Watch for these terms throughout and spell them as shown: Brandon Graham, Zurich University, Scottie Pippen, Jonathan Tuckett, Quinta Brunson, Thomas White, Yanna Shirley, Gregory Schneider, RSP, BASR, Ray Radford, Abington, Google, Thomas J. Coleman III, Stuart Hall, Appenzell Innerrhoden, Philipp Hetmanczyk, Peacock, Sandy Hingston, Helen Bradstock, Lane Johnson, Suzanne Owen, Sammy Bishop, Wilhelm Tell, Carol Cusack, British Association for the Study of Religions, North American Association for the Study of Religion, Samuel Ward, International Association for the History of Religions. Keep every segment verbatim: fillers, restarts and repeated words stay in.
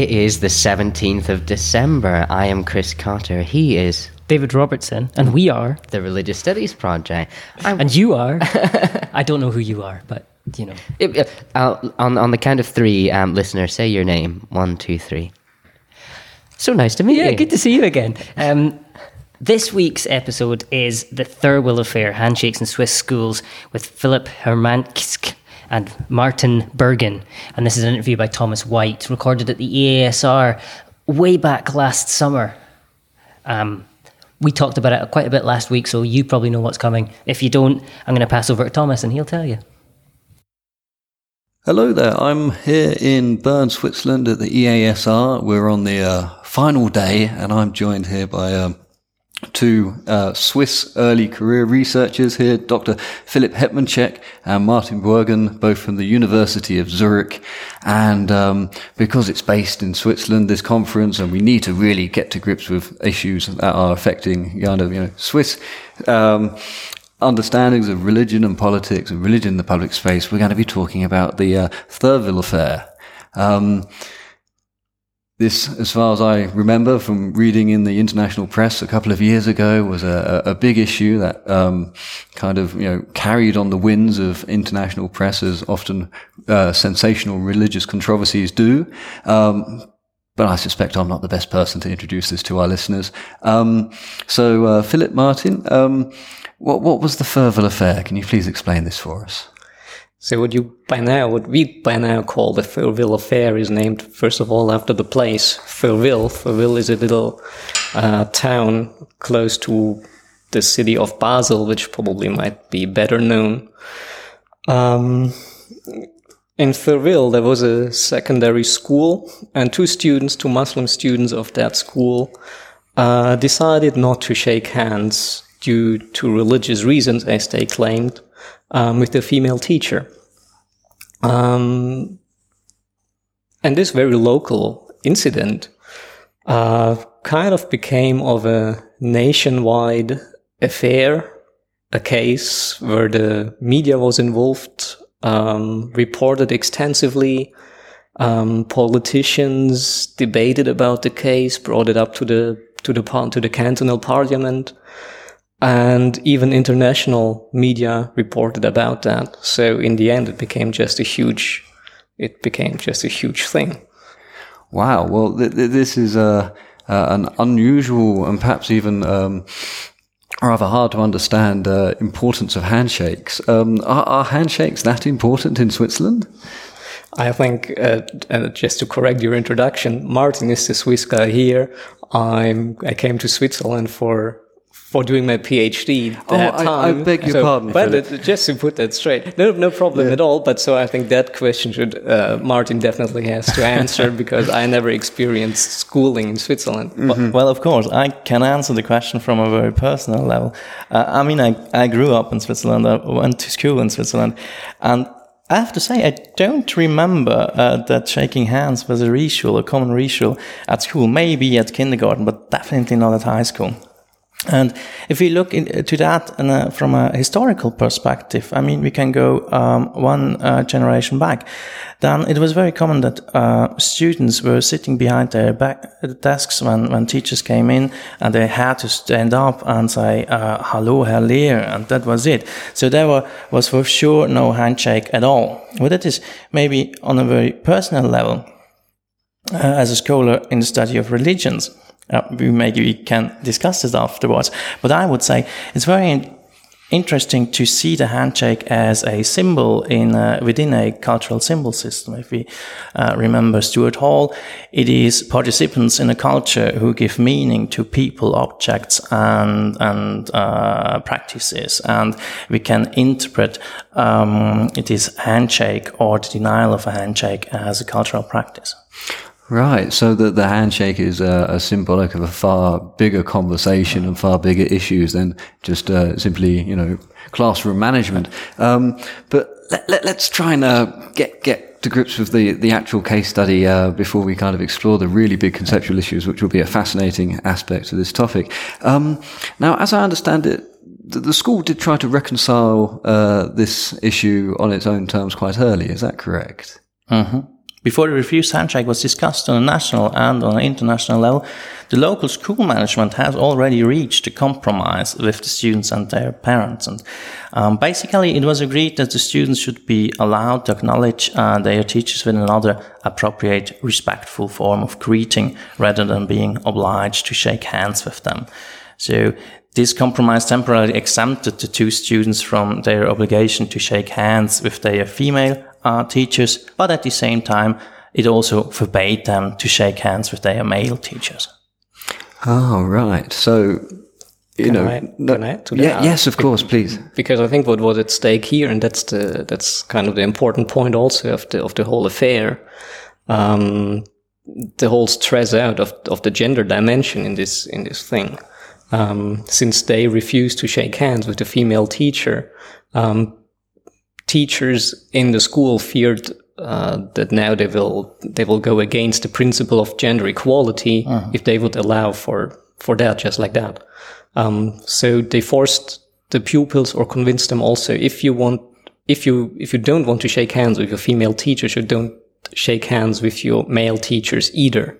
It is the seventeenth of December. I am Chris Cotter. He is David Robertson, and we are the Religious Studies Project. I'm and you are. I don't know who you are, but you know. It, uh, I'll, on on the count of three, um, listeners, say your name. One, two, three. So nice to meet yeah, you. Yeah, good to see you again. Um, this week's episode is the Therwil Affair: Handshakes in Swiss Schools with Philipp Hetmanczyk and Martin Bürgin. And this is an interview by Thomas White, recorded at the E A S R way back last summer. Um, we talked about it quite a bit last week, so you probably know what's coming. If you don't, I'm going to pass over to Thomas and he'll tell you. Hello there, I'm here in Bern, Switzerland at the E A S R. We're on the uh, final day, and I'm joined here by um, two uh, Swiss early career researchers here, Doctor Philipp Hetmanczyk and Martin Bürgin, both from the University of Zurich. And um, because it's based in Switzerland, this conference, and we need to really get to grips with issues that are affecting you know, you know Swiss um understandings of religion and politics and religion in the public space, we're going to be talking about the uh, Therwil Affair. Um, this, as far as I remember from reading in the international press a couple of years ago, was a, a big issue that um, kind of you know carried on the winds of international press, as often uh, sensational religious controversies do. Um, but I suspect I'm not the best person to introduce this to our listeners. Um, so, uh, Philipp, Martin, um, What what was the Therwil Affair? Can you please explain this for us? So what you by now, what we by now call the Therwil Affair, is named first of all after the place Therwil. Therwil is a little uh, town close to the city of Basel, which probably might be better known. Um, in Therwil, there was a secondary school, and two students, two Muslim students of that school, uh, decided not to shake hands, due to religious reasons, as they claimed, um, with a female teacher. Um, and this very local incident uh, kind of became of a nationwide affair, a case where the media was involved, um, reported extensively. Um, politicians debated about the case, brought it up to the to the to the cantonal parliament. And even international media reported about that. So in the end, it became just a huge, it became just a huge thing. Wow. Well, th- th- this is a, uh, an unusual and perhaps even um, rather hard to understand uh, importance of handshakes. Um, are, are handshakes that important in Switzerland? I think, uh, uh, just to correct your introduction, Martin is the Swiss guy here. I'm, I came to Switzerland for... for doing my PhD at that oh, I, time. I beg your so, pardon. But it, just to put that straight, no, no problem yeah. at all. But so I think that question should uh, Martin definitely has to answer because I never experienced schooling in Switzerland. Mm-hmm. Well, well, of course, I can answer the question from a very personal level. Uh, I mean, I, I grew up in Switzerland. I went to school in Switzerland. And I have to say, I don't remember uh, that shaking hands was a ritual, a common ritual at school, maybe at kindergarten, but definitely not at high school. And if we look into that in a, from a historical perspective, I mean, we can go um, one uh, generation back. Then it was very common that uh, students were sitting behind their back desks when, when teachers came in, and they had to stand up and say, uh, "Hallo, Herr Lehrer," and that was it. So there were, was for sure no handshake at all. But that is maybe on a very personal level, uh, as a scholar in the study of religions. Uh, we maybe we can discuss this afterwards, but I would say it's very in- interesting to see the handshake as a symbol in uh, within a cultural symbol system. If we uh, remember Stuart Hall, it is participants in a culture who give meaning to people, objects, and and uh, practices, and we can interpret um, it is handshake or the denial of a handshake as a cultural practice. Right, so the, the handshake is uh, a symbolic of a far bigger conversation and far bigger issues than just uh, simply, you know, classroom management. Um, but let, let, let's try and uh, get get to grips with the, the actual case study uh, before we kind of explore the really big conceptual issues, which will be a fascinating aspect of this topic. Um, now, as I understand it, the, the school did try to reconcile uh, this issue on its own terms quite early. Is that correct? Mm-hmm. Before the review soundtrack was discussed on a national and on an international level, the local school management has already reached a compromise with the students and their parents. And um, basically, it was agreed that the students should be allowed to acknowledge uh, their teachers with another appropriate, respectful form of greeting, rather than being obliged to shake hands with them. So this compromise temporarily exempted the two students from their obligation to shake hands with their female Uh, teachers, but at the same time, it also forbade them to shake hands with their male teachers. Oh, right. So, you can know, I, no, can I add to that? Yeah, yes, of course, please. Because I think what was at stake here, and that's the that's kind of the important point also of the of the whole affair, um, the whole stress out of of the gender dimension in this in this thing. Um, since they refused to shake hands with the female teacher. Um, Teachers in the school feared uh, that now they will they will go against the principle of gender equality uh-huh. if they would allow for, for that just like that. Um, so they forced the pupils or convinced them also if you want if you if you don't want to shake hands with your female teachers, you don't shake hands with your male teachers either.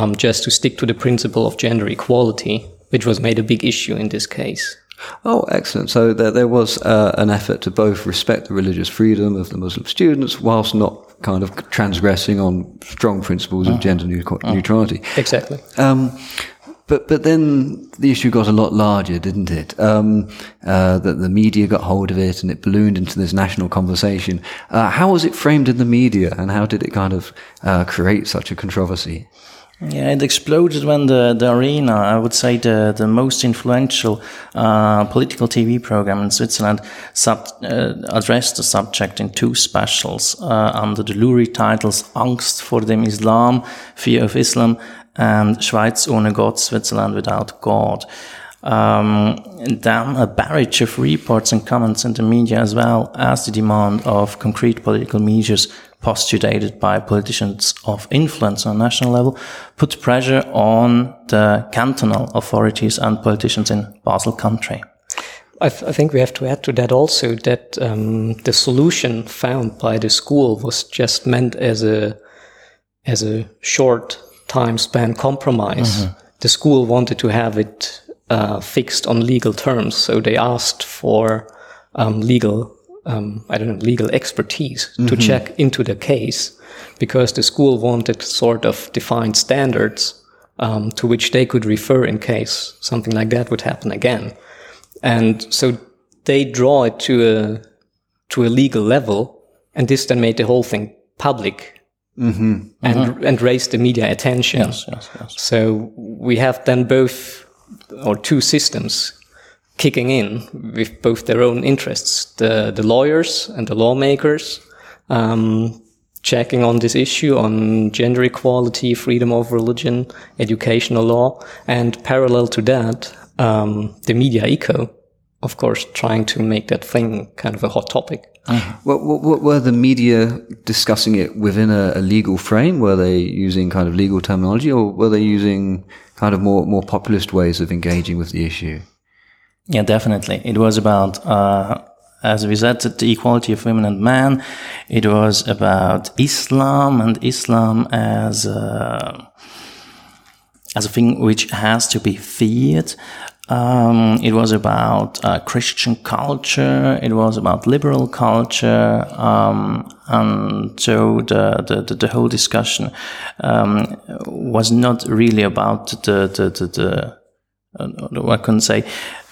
Um, just to stick to the principle of gender equality, which was made a big issue in this case. Oh, excellent. So there, there was uh, an effort to both respect the religious freedom of the Muslim students whilst not kind of transgressing on strong principles uh-huh. of gender neutrality. Uh-huh. Exactly. Um, but but then the issue got a lot larger, didn't it? Um, uh, that the media got hold of it and it ballooned into this national conversation. Uh, how was it framed in the media and how did it kind of uh, create such a controversy? Yeah, it exploded when the, the arena, I would say the, the most influential uh, political T V program in Switzerland, sub, uh, addressed the subject in two specials uh, under the lurid titles Angst vor dem Islam, Fear of Islam, and Schweiz ohne Gott, Switzerland without God. Um, then a barrage of reports and comments in the media, as well as the demand of concrete political measures postulated by politicians of influence on a national level, put pressure on the cantonal authorities and politicians in Basel country. I, th- I think we have to add to that also that um, the solution found by the school was just meant as a as a short time span compromise. Mm-hmm. The school wanted to have it uh, fixed on legal terms, so they asked for um, legal Um, I don't know, legal expertise mm-hmm. to check into the case, because the school wanted sort of defined standards um, to which they could refer in case something like that would happen again. And so they draw it to a to a legal level, and this then made the whole thing public mm-hmm. and mm-hmm. and raised the media attention. Yes, yes, yes. So we have then both or two systems kicking in with both their own interests, the the lawyers and the lawmakers, um, checking on this issue on gender equality, freedom of religion, educational law, and parallel to that, um, the media eco, of course, trying to make that thing kind of a hot topic. Uh-huh. What, what, what were the media discussing it within a, a legal frame? Were they using kind of legal terminology, or were they using kind of more more populist ways of engaging with the issue? Yeah, definitely. It was about, uh, as we said, the equality of women and men. It was about Islam and Islam as a, as a thing which has to be feared. Um, it was about uh, Christian culture. It was about liberal culture. Um, and so the, the, the whole discussion, um, was not really about the, the, the, the I couldn't say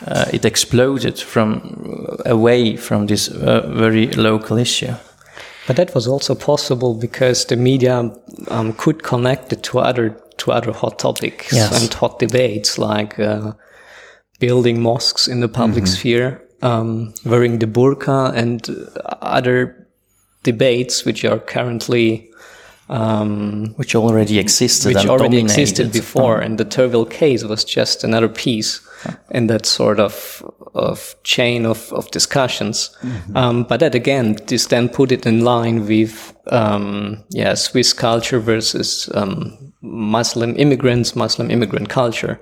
uh, it exploded from away from this uh, very local issue. But that was also possible because the media um, could connect it to other to other hot topics yes. and hot debates like uh, building mosques in the public mm-hmm. sphere, um, wearing the burqa, and other debates which are currently. Um, which already existed, which already dominated. existed before, and the Therwil case was just another piece huh. in that sort of of chain of, of discussions. Mm-hmm. Um, but that again, this then put it in line with um, yeah Swiss culture versus um, Muslim immigrants, Muslim immigrant culture.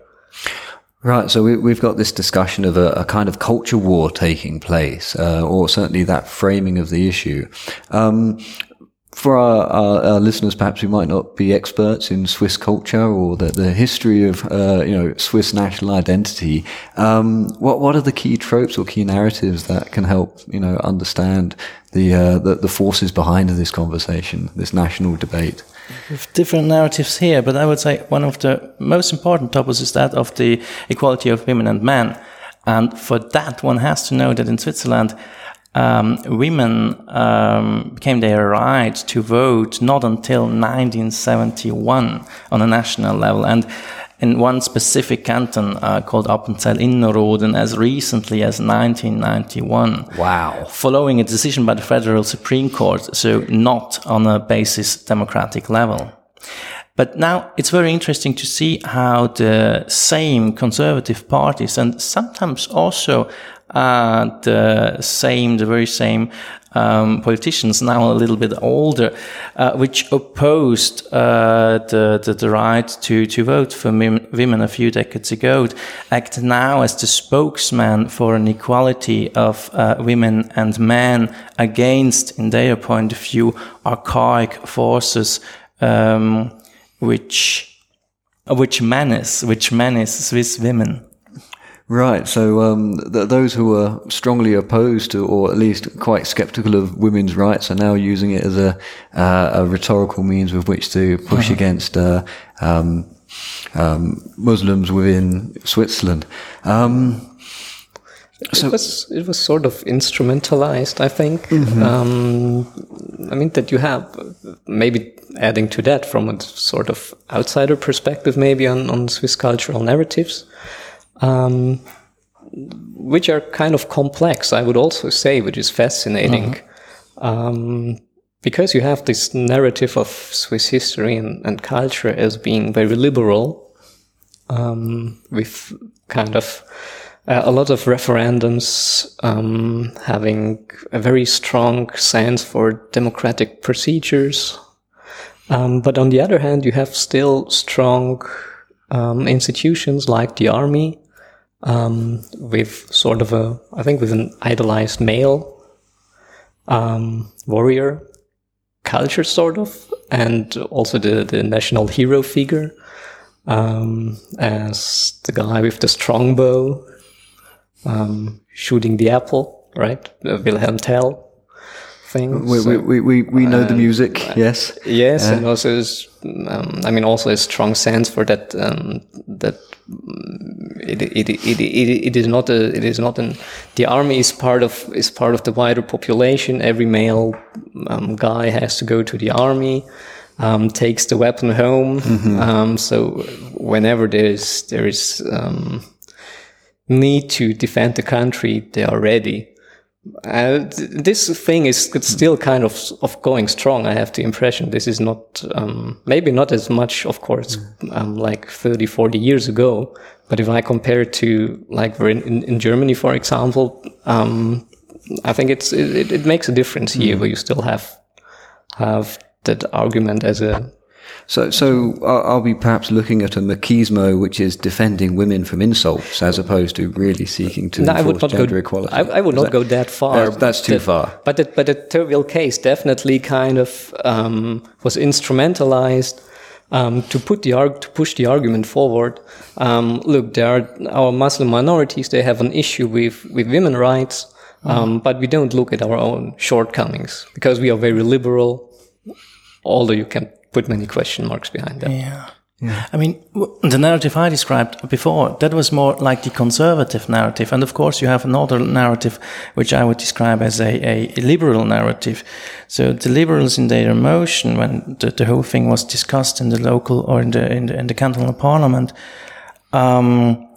Right, so we, we've got this discussion of a, a kind of culture war taking place, uh, or certainly that framing of the issue. Um, for our, our, our listeners, perhaps who might not be experts in Swiss culture or the, the history of uh, you know Swiss national identity, um, what what are the key tropes or key narratives that can help you know understand the uh, the, the forces behind this conversation, this national debate? With different narratives here, but I would say one of the most important topics is that of the equality of women and men, and for that one has to know that in Switzerland. Um, women um, became their right to vote not until nineteen seventy-one on a national level, and in one specific canton uh, called Appenzell Innerrhoden as recently as nineteen ninety-one. Wow! Following a decision by the Federal Supreme Court, so not on a basis democratic level. But now it's very interesting to see how the same conservative parties and sometimes also Uh, the same, the very same um, politicians, now a little bit older, uh, which opposed uh, the, the the right to to vote for mem- women a few decades ago, act now as the spokesman for an equality of uh, women and men against, in their point of view, archaic forces um, which which menace which menace Swiss women. Right, so um, th- those who were strongly opposed to, or at least quite sceptical of women's rights, are now using it as a, uh, a rhetorical means with which to push mm-hmm. against uh, um, um, Muslims within Switzerland. Um, so it was it was sort of instrumentalized, I think. Mm-hmm. Um, I mean that you have maybe. Adding to that from a sort of outsider perspective, maybe on, on Swiss cultural narratives. Um, which are kind of complex, I would also say, which is fascinating. Uh-huh. Um, because you have this narrative of Swiss history and, and culture as being very liberal, um, with kind of uh, a lot of referendums, um, having a very strong sense for democratic procedures. Um, but on the other hand, you have still strong um, institutions like the army, Um, with sort of a, I think with an idolized male, um, warrior culture sort of, and also the, the national hero figure, um, as the guy with the strongbow, um, shooting the apple, right? The Wilhelm Tell thing. We, so, we, we, we know uh, the music, uh, yes. Yes, uh, and also, is, um, I mean, also a strong sense for that, um, that, It, it it it it is not a it is not an the army is part of is part of the wider population. Every male um, guy has to go to the army, um, takes the weapon home. Mm-hmm. Um, so whenever there is there is um, need to defend the country, they are ready. Uh, th- this thing is still kind of of going strong. I have the impression this is not um, maybe not as much, of course, um, like thirty, forty years ago. But if I compare it to like we're in, in Germany, for example, um, I think it's it, it makes a difference here, mm. where you still have have that argument as a. So, so I'll be perhaps looking at a machismo, which is defending women from insults, as opposed to really seeking to no, enforce gender go, equality. I, I would is not that, go that far. Uh, that's too that, far. But that, but the Therwil case definitely kind of um, was instrumentalized um, to put the arg- to push the argument forward. Um, look, there are our Muslim minorities; they have an issue with with women's rights, mm-hmm. um, but we don't look at our own shortcomings because we are very liberal. Although you can. Put many question marks behind that. Yeah. yeah. I mean, w- the narrative I described before, that was more like the conservative narrative. And of course, you have another narrative, which I would describe as a, a, a liberal narrative. So the liberals in their motion, when the, the whole thing was discussed in the local or in the, in the, in the cantonal parliament, um,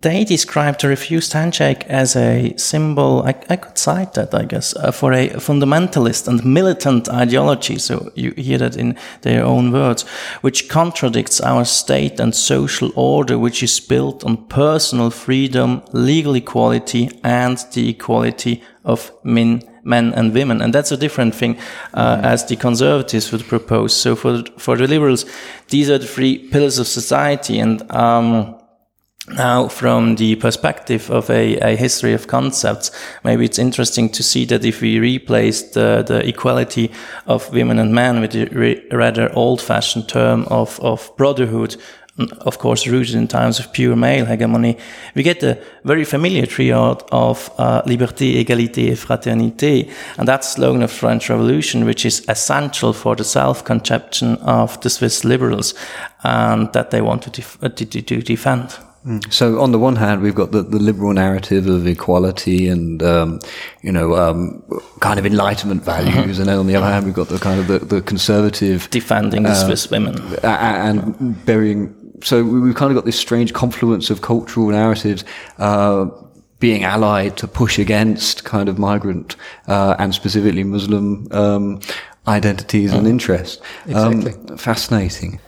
they described the refused handshake as a symbol, I, I could cite that, I guess, uh, for a fundamentalist and militant ideology, so you hear that in their own words, which contradicts our state and social order, which is built on personal freedom, legal equality, and the equality of men, men and women. And that's a different thing uh, mm. as the conservatives would propose. So for, for the liberals, these are the three pillars of society, and um Now, from the perspective of a, a history of concepts, maybe it's interesting to see that if we replace the, the equality of women and men with the re- rather old-fashioned term of, of brotherhood, of course rooted in times of pure male hegemony, we get a very familiar triad of uh, liberté, égalité, et fraternité, and that's the slogan of the French Revolution, which is essential for the self-conception of the Swiss liberals, and that they want to, def- to, to, to defend. So on the one hand, we've got the, the liberal narrative of equality and, um, you know, um, kind of Enlightenment values. Mm-hmm. And then on the other hand, we've got the kind of the, the conservative... Defending uh, the Swiss women. And burying... So we've kind of got this strange confluence of cultural narratives uh, being allied to push against kind of migrant uh, and specifically Muslim um, identities mm. and interests. Exactly. Um, fascinating.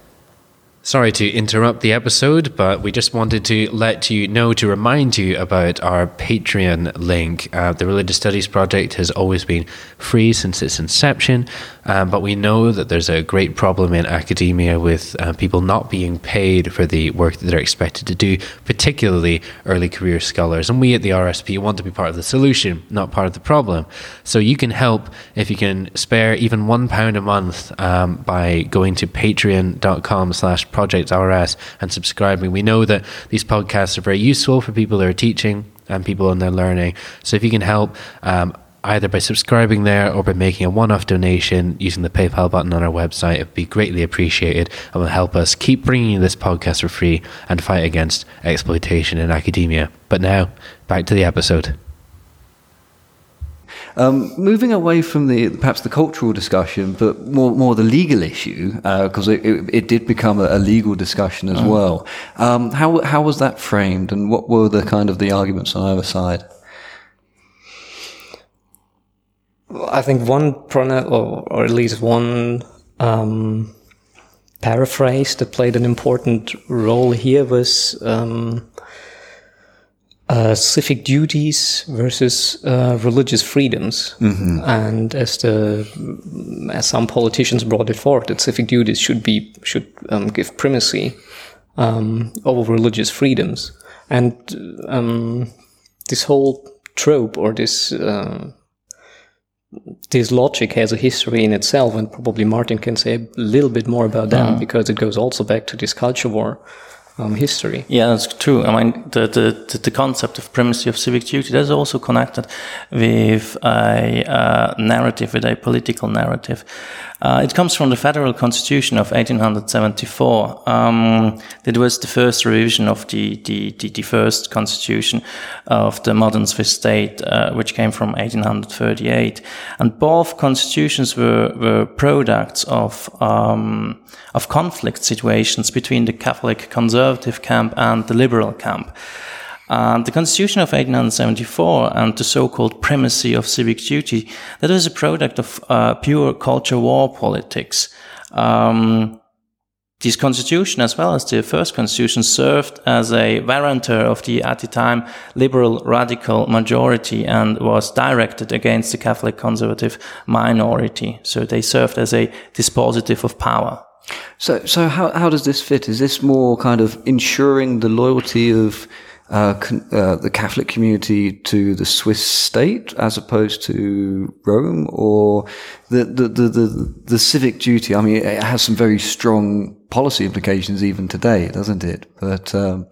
Sorry to interrupt the episode, but we just wanted to let you know, to remind you about our Patreon link. Uh, the Religious Studies Project has always been free since its inception, um, but we know that there's a great problem in academia with uh, people not being paid for the work that they're expected to do, particularly early career scholars. And we at the R S P want to be part of the solution, not part of the problem. So you can help if you can spare even one pound a month um, by going to patreon.com slash Project R S and subscribing. We know that these podcasts are very useful for people who are teaching and people in their learning. So if you can help um, either by subscribing there or by making a one-off donation using the PayPal button on our website, it would be greatly appreciated and will help us keep bringing you this podcast for free and fight against exploitation in academia. But now, back to the episode. Um, moving away from the perhaps the cultural discussion, but more more the legal issue, because uh, it, it, it did become a, a legal discussion as oh. well. Um, how how was that framed, and what were the kind of the arguments on either side? I think one pronoun, or, or at least one um, paraphrase that played an important role here was. Um, Uh, civic duties versus uh, religious freedoms, mm-hmm. and as the as some politicians brought it forward, that civic duties should be should um, give primacy um, over religious freedoms, and um, this whole trope or this uh, this logic has a history in itself, and probably Martin can say a little bit more about that yeah. because it goes also back to this culture war. Um, history. Yeah, that's true. I mean, the, the, the concept of primacy of civic duty, that's also connected with a uh, narrative, with a political narrative. Uh, it comes from the Federal Constitution of eighteen seventy-four. Um, that was the first revision of the, the, the, the first constitution of the modern Swiss state, uh, which came from eighteen thirty-eight. And both constitutions were, were products of, um, of conflict situations between the Catholic conservative camp and the liberal camp. And the Constitution of eighteen seventy-four and the so-called primacy of civic duty, that was a product of uh, pure culture war politics. Um, this Constitution, as well as the first Constitution, served as a guarantor of the, at the time, liberal radical majority and was directed against the Catholic conservative minority. So they served as a dispositive of power. So, so how how does this fit? Is this more kind of ensuring the loyalty of uh, con- uh, the Catholic community to the Swiss state as opposed to Rome, or the the, the, the the civic duty? I mean, it has some very strong policy implications even today, doesn't it? But um,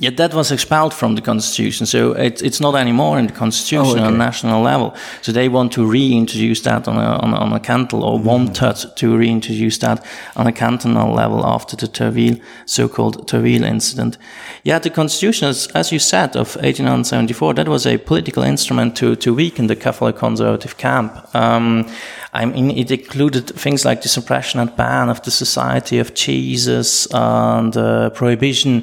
yeah, that was expelled from the constitution, so it, it's not anymore in the constitution oh, okay. on a national level. So they want to reintroduce that on a, on, on a canton, or mm. wanted to reintroduce that on a cantonal level after the Therwil, so-called Therwil incident. Yeah, the constitution, as, as you said, of eighteen seventy-four, that was a political instrument to, to weaken the Catholic conservative camp. Um, I mean, it included things like the suppression and ban of the Society of Jesus and the prohibition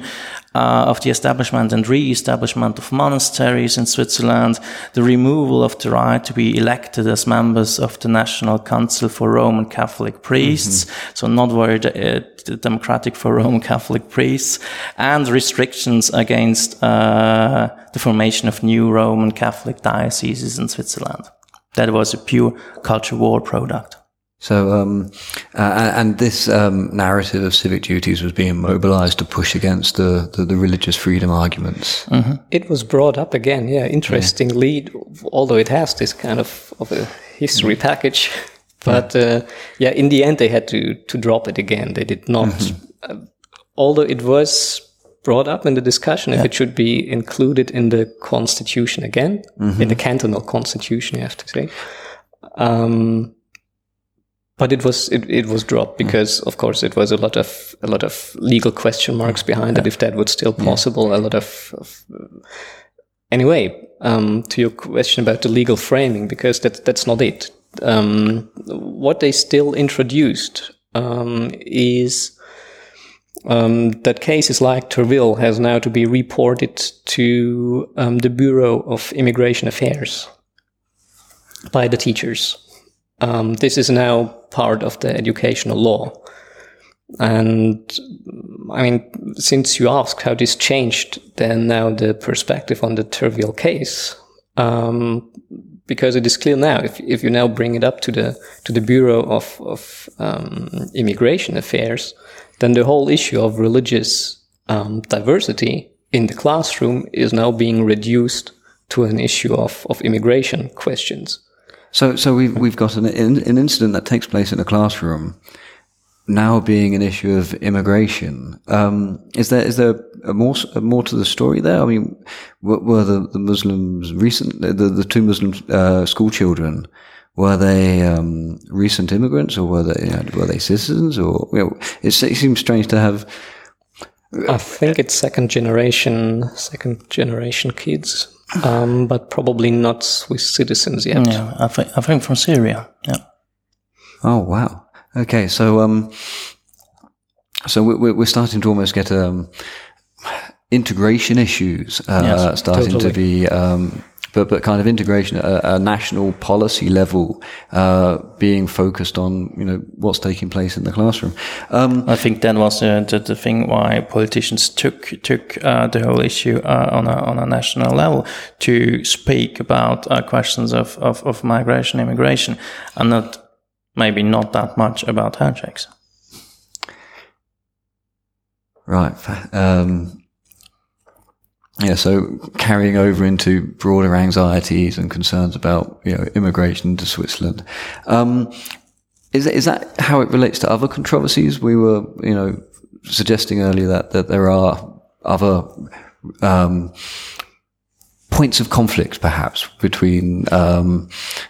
Uh, of the establishment and re-establishment of monasteries in Switzerland, the removal of the right to be elected as members of the National Council for Roman Catholic Priests, mm-hmm. so not very de- uh, democratic for Roman Catholic priests, and restrictions against uh, the formation of new Roman Catholic dioceses in Switzerland. That was a pure culture war product. So, um, uh, and this um, narrative of civic duties was being mobilized to push against the, the, the religious freedom arguments. Mm-hmm. It was brought up again, yeah, interestingly, yeah. although it has this kind of, of a history package. But, uh, yeah, in the end, they had to, to drop it again. They did not, mm-hmm. uh, although it was brought up in the discussion, yeah. if it should be included in the constitution again, mm-hmm. in the cantonal constitution, you have to say. Um, But it was it, it was dropped because, of course, it was a lot of a lot of legal question marks behind yeah. it. If that was still possible, yeah. a lot of, of anyway. Um, to your question about the legal framing, because that that's not it. Um, what they still introduced um, is um, that cases like Therwil has now to be reported to um, the Bureau of Immigration Affairs by the teachers. Um, this is now part of the educational law. And I mean, since you asked how this changed, then now the perspective on the Therwil case, um, because it is clear now, if, if you now bring it up to the, to the Bureau of, of, um, Immigration Affairs, then the whole issue of religious, um, diversity in the classroom is now being reduced to an issue of, of immigration questions. So, so we've we've got an an incident that takes place in a classroom now being an issue of immigration. Um, is there is there a more a more to the story there? I mean, were the, the Muslims recent the the two Muslim uh, school children, were they um, recent immigrants, or were they you know, were they citizens? Or you know, it's, it seems strange to have. I think it's second generation second generation kids. Um, but probably not Swiss citizens yet. Yeah, I think I think from Syria. Yeah. Oh wow. Okay, so um, so we're we're starting to almost get um integration issues uh, yes, starting totally. to be um, but but kind of integration at a, a national policy level uh being focused on you know what's taking place in the classroom. Um, I think that was uh, the, the thing why politicians took took uh, the whole issue uh, on a on a national level to speak about uh, questions of, of of migration, immigration, and not maybe not that much about handshakes. Right. Um, Yeah, so carrying over into broader anxieties and concerns about, you know, immigration to Switzerland. Um, is, is that how it relates to other controversies? We were, you know, suggesting earlier that, that there are other, um, points of conflict perhaps between, um,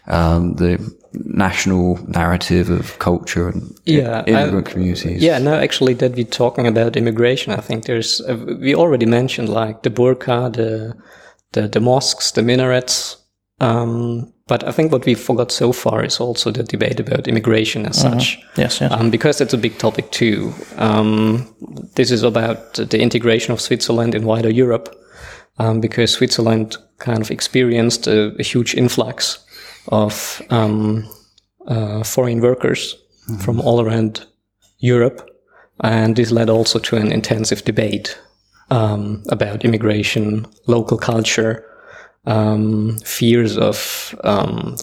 um, the national narrative of culture and yeah, immigrant I, communities. Yeah, no, actually that we're talking about immigration, I think there's, uh, we already mentioned like the burqa, the, the, the mosques, the minarets. Um, but I think what we forgot so far is also the debate about immigration as mm-hmm. such. Yes, yes. Um, because that's a big topic too. Um, this is about the integration of Switzerland in wider Europe. Um, because Switzerland kind of experienced a, a huge influx of um, uh, foreign workers mm-hmm. from all around Europe. And this led also to an intensive debate um, about immigration, local culture, um, fears of um,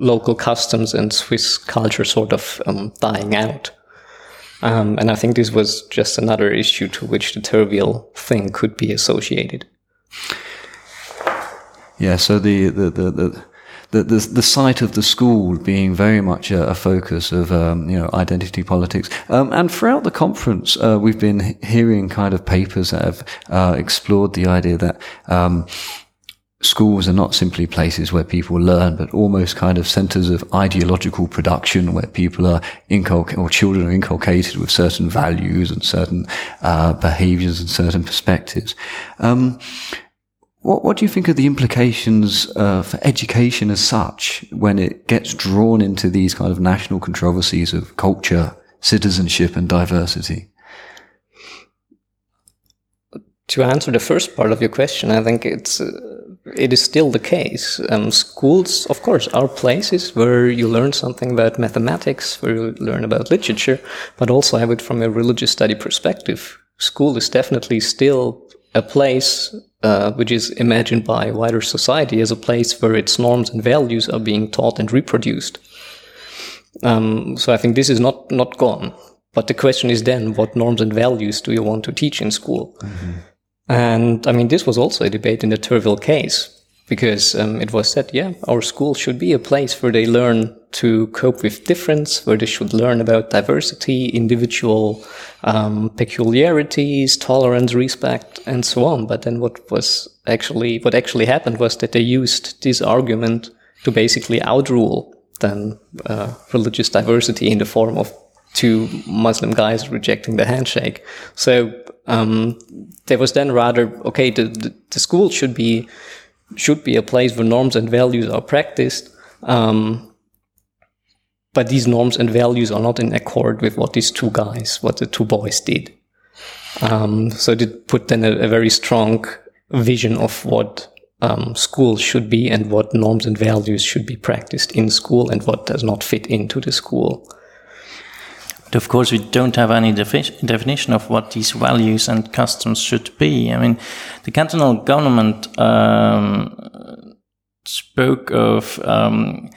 local customs and Swiss culture sort of um, dying out. Um, and I think this was just another issue to which the Therwil thing could be associated. Yeah, so the the the the the, the, the site of the school being very much a, a focus of um, you know identity politics. Um, and throughout the conference, uh, we've been hearing kind of papers that have uh, explored the idea that. Um, Schools are not simply places where people learn, but almost kind of centers of ideological production where people are inculcated or children are inculcated with certain values and certain uh, behaviors and certain perspectives. Um, what, what do you think are the implications uh, for education as such when it gets drawn into these kind of national controversies of culture, citizenship, and diversity? To answer the first part of your question, I think it's uh, it is still the case. Um, schools, of course, are places where you learn something about mathematics, where you learn about literature, but also I would, from a religious study perspective, school is definitely still a place uh, which is imagined by wider society as a place where its norms and values are being taught and reproduced. Um, so I think this is not, not gone. But the question is then, what norms and values do you want to teach in school? Mm-hmm. And I mean, this was also a debate in the Therwil case, because um, it was said, yeah, our school should be a place where they learn to cope with difference, where they should learn about diversity, individual um, peculiarities, tolerance, respect, and so on. But then what was actually, what actually happened was that they used this argument to basically outrule then uh, religious diversity in the form of two Muslim guys rejecting the handshake. So um, there was then rather, okay, the, the, the school should be should be a place where norms and values are practiced, um, but these norms and values are not in accord with what these two guys, what the two boys did. Um, so it put then a, a very strong vision of what um, school should be and what norms and values should be practiced in school and what does not fit into the school. But of course, we don't have any defi- definition of what these values and customs should be. I mean, the cantonal government um, spoke of um,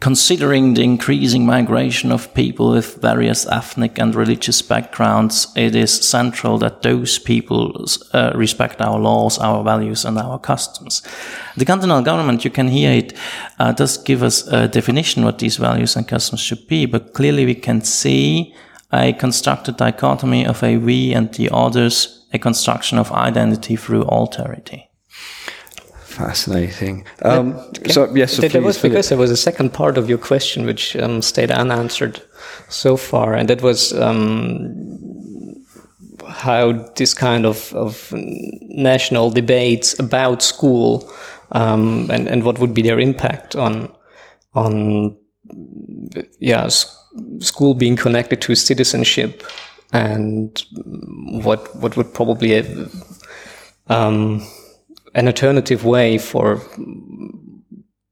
considering the increasing migration of people with various ethnic and religious backgrounds, it is central that those people uh, respect our laws, our values, and our customs. The cantonal government, you can hear it, uh, does give us a definition what these values and customs should be, but clearly we can see a constructed dichotomy of a we and the others, a construction of identity through alterity. Fascinating. Um, okay. So yes, so that was because there was a second part of your question which um, stayed unanswered so far, and that was um, how this kind of, of national debates about school um, and and what would be their impact on on yeah sc- school being connected to citizenship, and what what would probably have, um. an alternative way for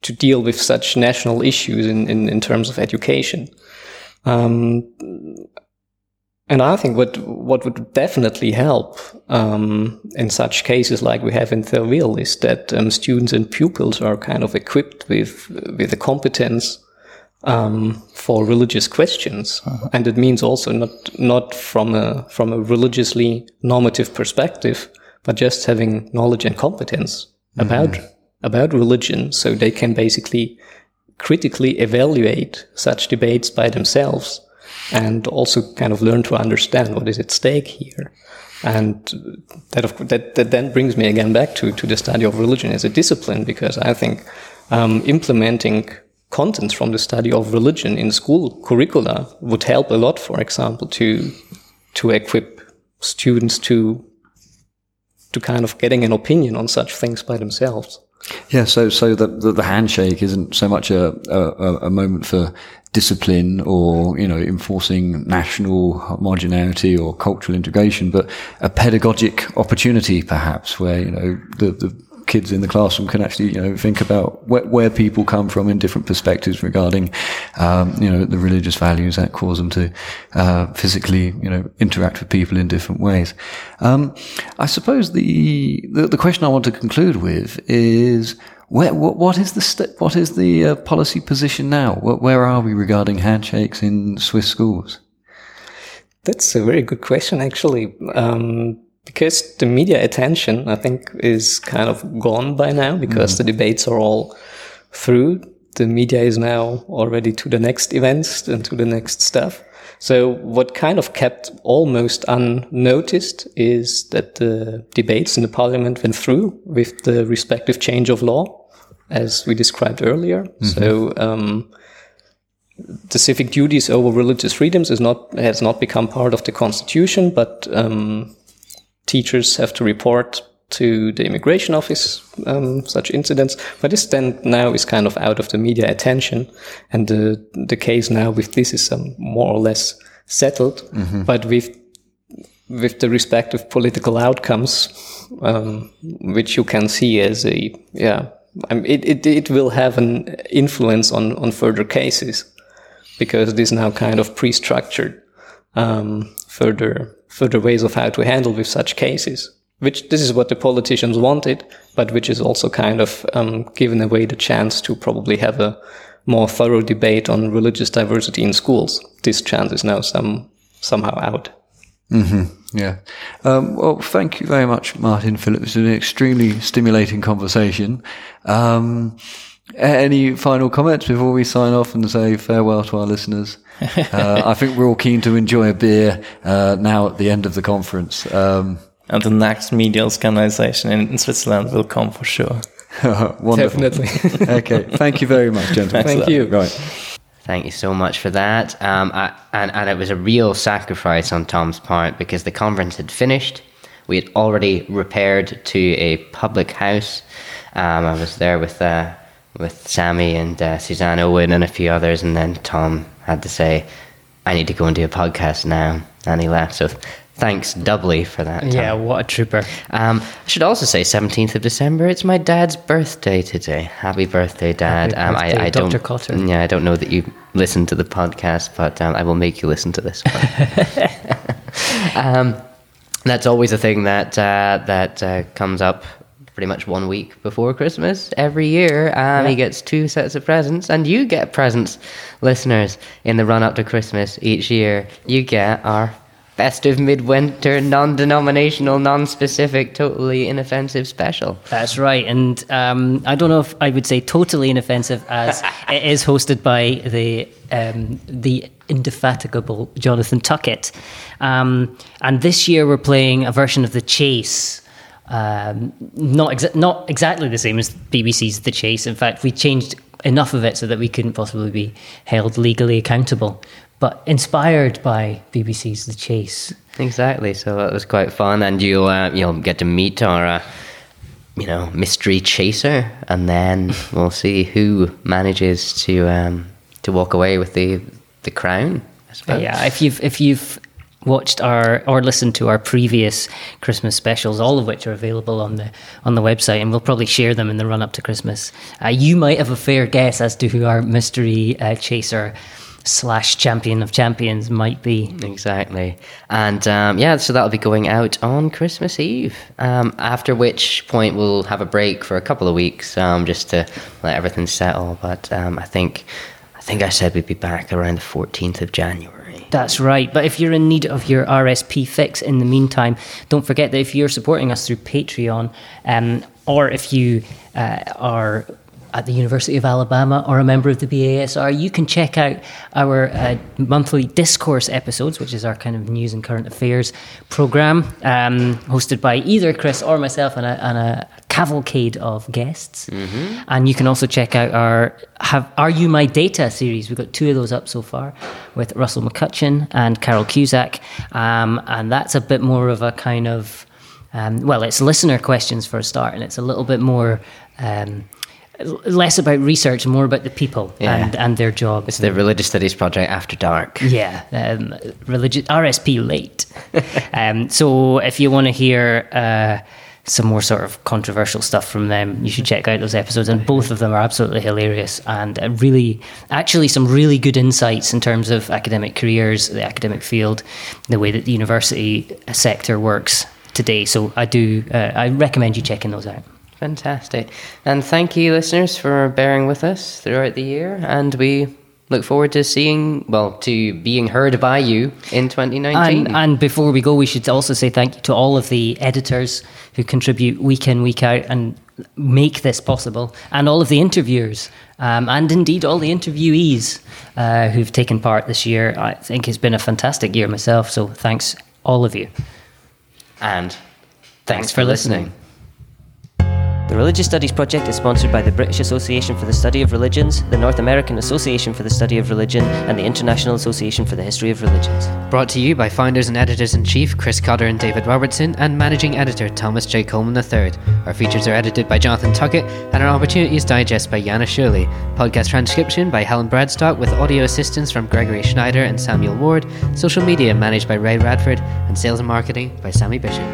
to deal with such national issues in, in, in terms of education. Um, and I think what what would definitely help um, in such cases like we have in Therwil is that um, students and pupils are kind of equipped with with the competence um, for religious questions. Uh-huh. And it means also not not from a from a religiously normative perspective, but just having knowledge and competence about mm-hmm. about religion, so they can basically critically evaluate such debates by themselves and also kind of learn to understand what is at stake here. And that of, that, that then brings me again back to, to the study of religion as a discipline, because I think um, implementing contents from the study of religion in school curricula would help a lot, for example, to to equip students to to kind of getting an opinion on such things by themselves. Yeah, so so the the, the handshake isn't so much a, a a moment for discipline or, you know, enforcing national homogeneity or cultural integration, but a pedagogic opportunity perhaps where, you know, the, the kids in the classroom can actually, you know, think about where, where people come from in different perspectives regarding, um, you know, the religious values that cause them to uh, physically, you know, interact with people in different ways. Um, I suppose the, the the question I want to conclude with is where what, what is the st- what is the uh, policy position now? Where, where are we regarding handshakes in Swiss schools? That's a very good question, actually. Um, Because the media attention, I think, is kind of gone by now, because mm. the debates are all through. The media is now already to the next events and to the next stuff. So what kind of kept almost unnoticed is that the debates in the parliament went through with the respective change of law, as we described earlier. Mm-hmm. So um, the civic duties over religious freedoms is not has not become part of the constitution, but... Um, teachers have to report to the immigration office um, such incidents, but this then now is kind of out of the media attention, and the the case now with this is um, more or less settled. Mm-hmm. But with with the respective political outcomes, um, which you can see as a yeah, I mean, it it it will have an influence on on further cases, because it is now kind of pre-structured um, further. further ways of how to handle with such cases, which this is what the politicians wanted, but which is also kind of um, given away the chance to probably have a more thorough debate on religious diversity in schools. This chance is now some somehow out. Mm-hmm. Yeah. Um, well, thank you very much, Martin, Philipp. It's an extremely stimulating conversation. Um, any final comments before we sign off and say farewell to our listeners? uh, I think we're all keen to enjoy a beer uh, now at the end of the conference. Um, and the next media organization in, in Switzerland will come for sure. Wonderful. Definitely. Okay. Thank you very much, gentlemen. Thank you. Right. Thank you so much for that. Um, I, and, and it was a real sacrifice on Tom's part because the conference had finished. We had already repaired to a public house. Um, I was there with uh, with Sammy and uh, Suzanne Owen and a few others. And then Tom had to say, I need to go and do a podcast now. And he left. So thanks doubly for that, Tom. Yeah, what a trooper. Um, I should also say seventeenth of December, it's my dad's birthday today. Happy birthday, Dad. Happy um, birthday, I, I Doctor Cotter. Yeah, I don't know that you listen to the podcast, but um, I will make you listen to this one. um, that's always a thing that, uh, that uh, comes up pretty much one week before Christmas every year. Um, yeah. He gets two sets of presents, and you get presents, listeners, in the run-up to Christmas each year. You get our festive midwinter, non-denominational, non-specific, totally inoffensive special. That's right. And um, I don't know if I would say totally inoffensive, as it is hosted by the um, the indefatigable Jonathan Tuckett. Um, and this year we're playing a version of The Chase. Um, not exa- not exactly the same as B B C's The Chase. In fact, we changed enough of it so that we couldn't possibly be held legally accountable, but inspired by B B C's The Chase. Exactly. So that was quite fun, and you'll uh, you'll get to meet our uh, you know mystery chaser, and then we'll see who manages to um, to walk away with the the crown, I suppose. Yeah. If you've if you've watched our or listened to our previous Christmas specials, all of which are available on the on the website, and we'll probably share them in the run up to Christmas, Uh, you might have a fair guess as to who our mystery uh, chaser slash champion of champions might be. Exactly. And um yeah so that'll be going out on Christmas Eve, um after which point we'll have a break for a couple of weeks, um just to let everything settle, but um i think i think i said we'd be back around the fourteenth of January. That's right. But if you're in need of your R S P fix in the meantime, don't forget that if you're supporting us through Patreon, um or if you uh, are at the University of Alabama or a member of the B A S R, you can check out our uh, monthly Discourse episodes, which is our kind of news and current affairs program, um, hosted by either Chris or myself and a, and a cavalcade of guests. Mm-hmm. And you can also check out our have, Are You My Data series. We've got two of those up so far with Russell McCutcheon and Carol Cusack. Um, and that's a bit more of a kind of, um, well, it's listener questions for a start, and it's a little bit more... Um, less about research, more about the people, yeah, and, and their job. It's the Religious Studies Project after dark. Yeah, um, religious R S P late. um, so if you want to hear uh, some more sort of controversial stuff from them, you should check out those episodes. And both of them are absolutely hilarious, and uh, really, actually, some really good insights in terms of academic careers, the academic field, the way that the university sector works today. So I do, uh, I recommend you checking those out. Fantastic. And thank you, listeners, for bearing with us throughout the year. And we look forward to seeing, well, to being heard by you in twenty nineteen. And, and before we go, we should also say thank you to all of the editors who contribute week in, week out and make this possible. And all of the interviewers, um, and indeed all the interviewees uh, who've taken part this year. I think it's been a fantastic year myself. So thanks, all of you. And thanks, thanks for listening. listening. The Religious Studies Project is sponsored by the British Association for the Study of Religions, the North American Association for the Study of Religion, and the International Association for the History of Religions. Brought to you by founders and editors-in-chief Chris Cotter and David Robertson, and managing editor Thomas J. Coleman the third. Our features are edited by Jonathan Tuckett, and our Opportunities Digest by Yanna Shirley. Podcast transcription by Helen Bradstock, with audio assistance from Gregory Schneider and Samuel Ward. Social media managed by Ray Radford, and sales and marketing by Sammy Bishop.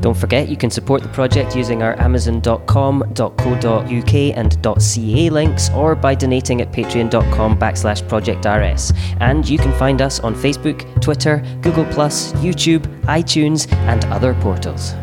Don't forget, you can support the project using our amazon dot com dot co dot uk and .ca links, or by donating at patreon dot com backslash project R S. And you can find us on Facebook, Twitter, Google Plus, YouTube, iTunes, and other portals.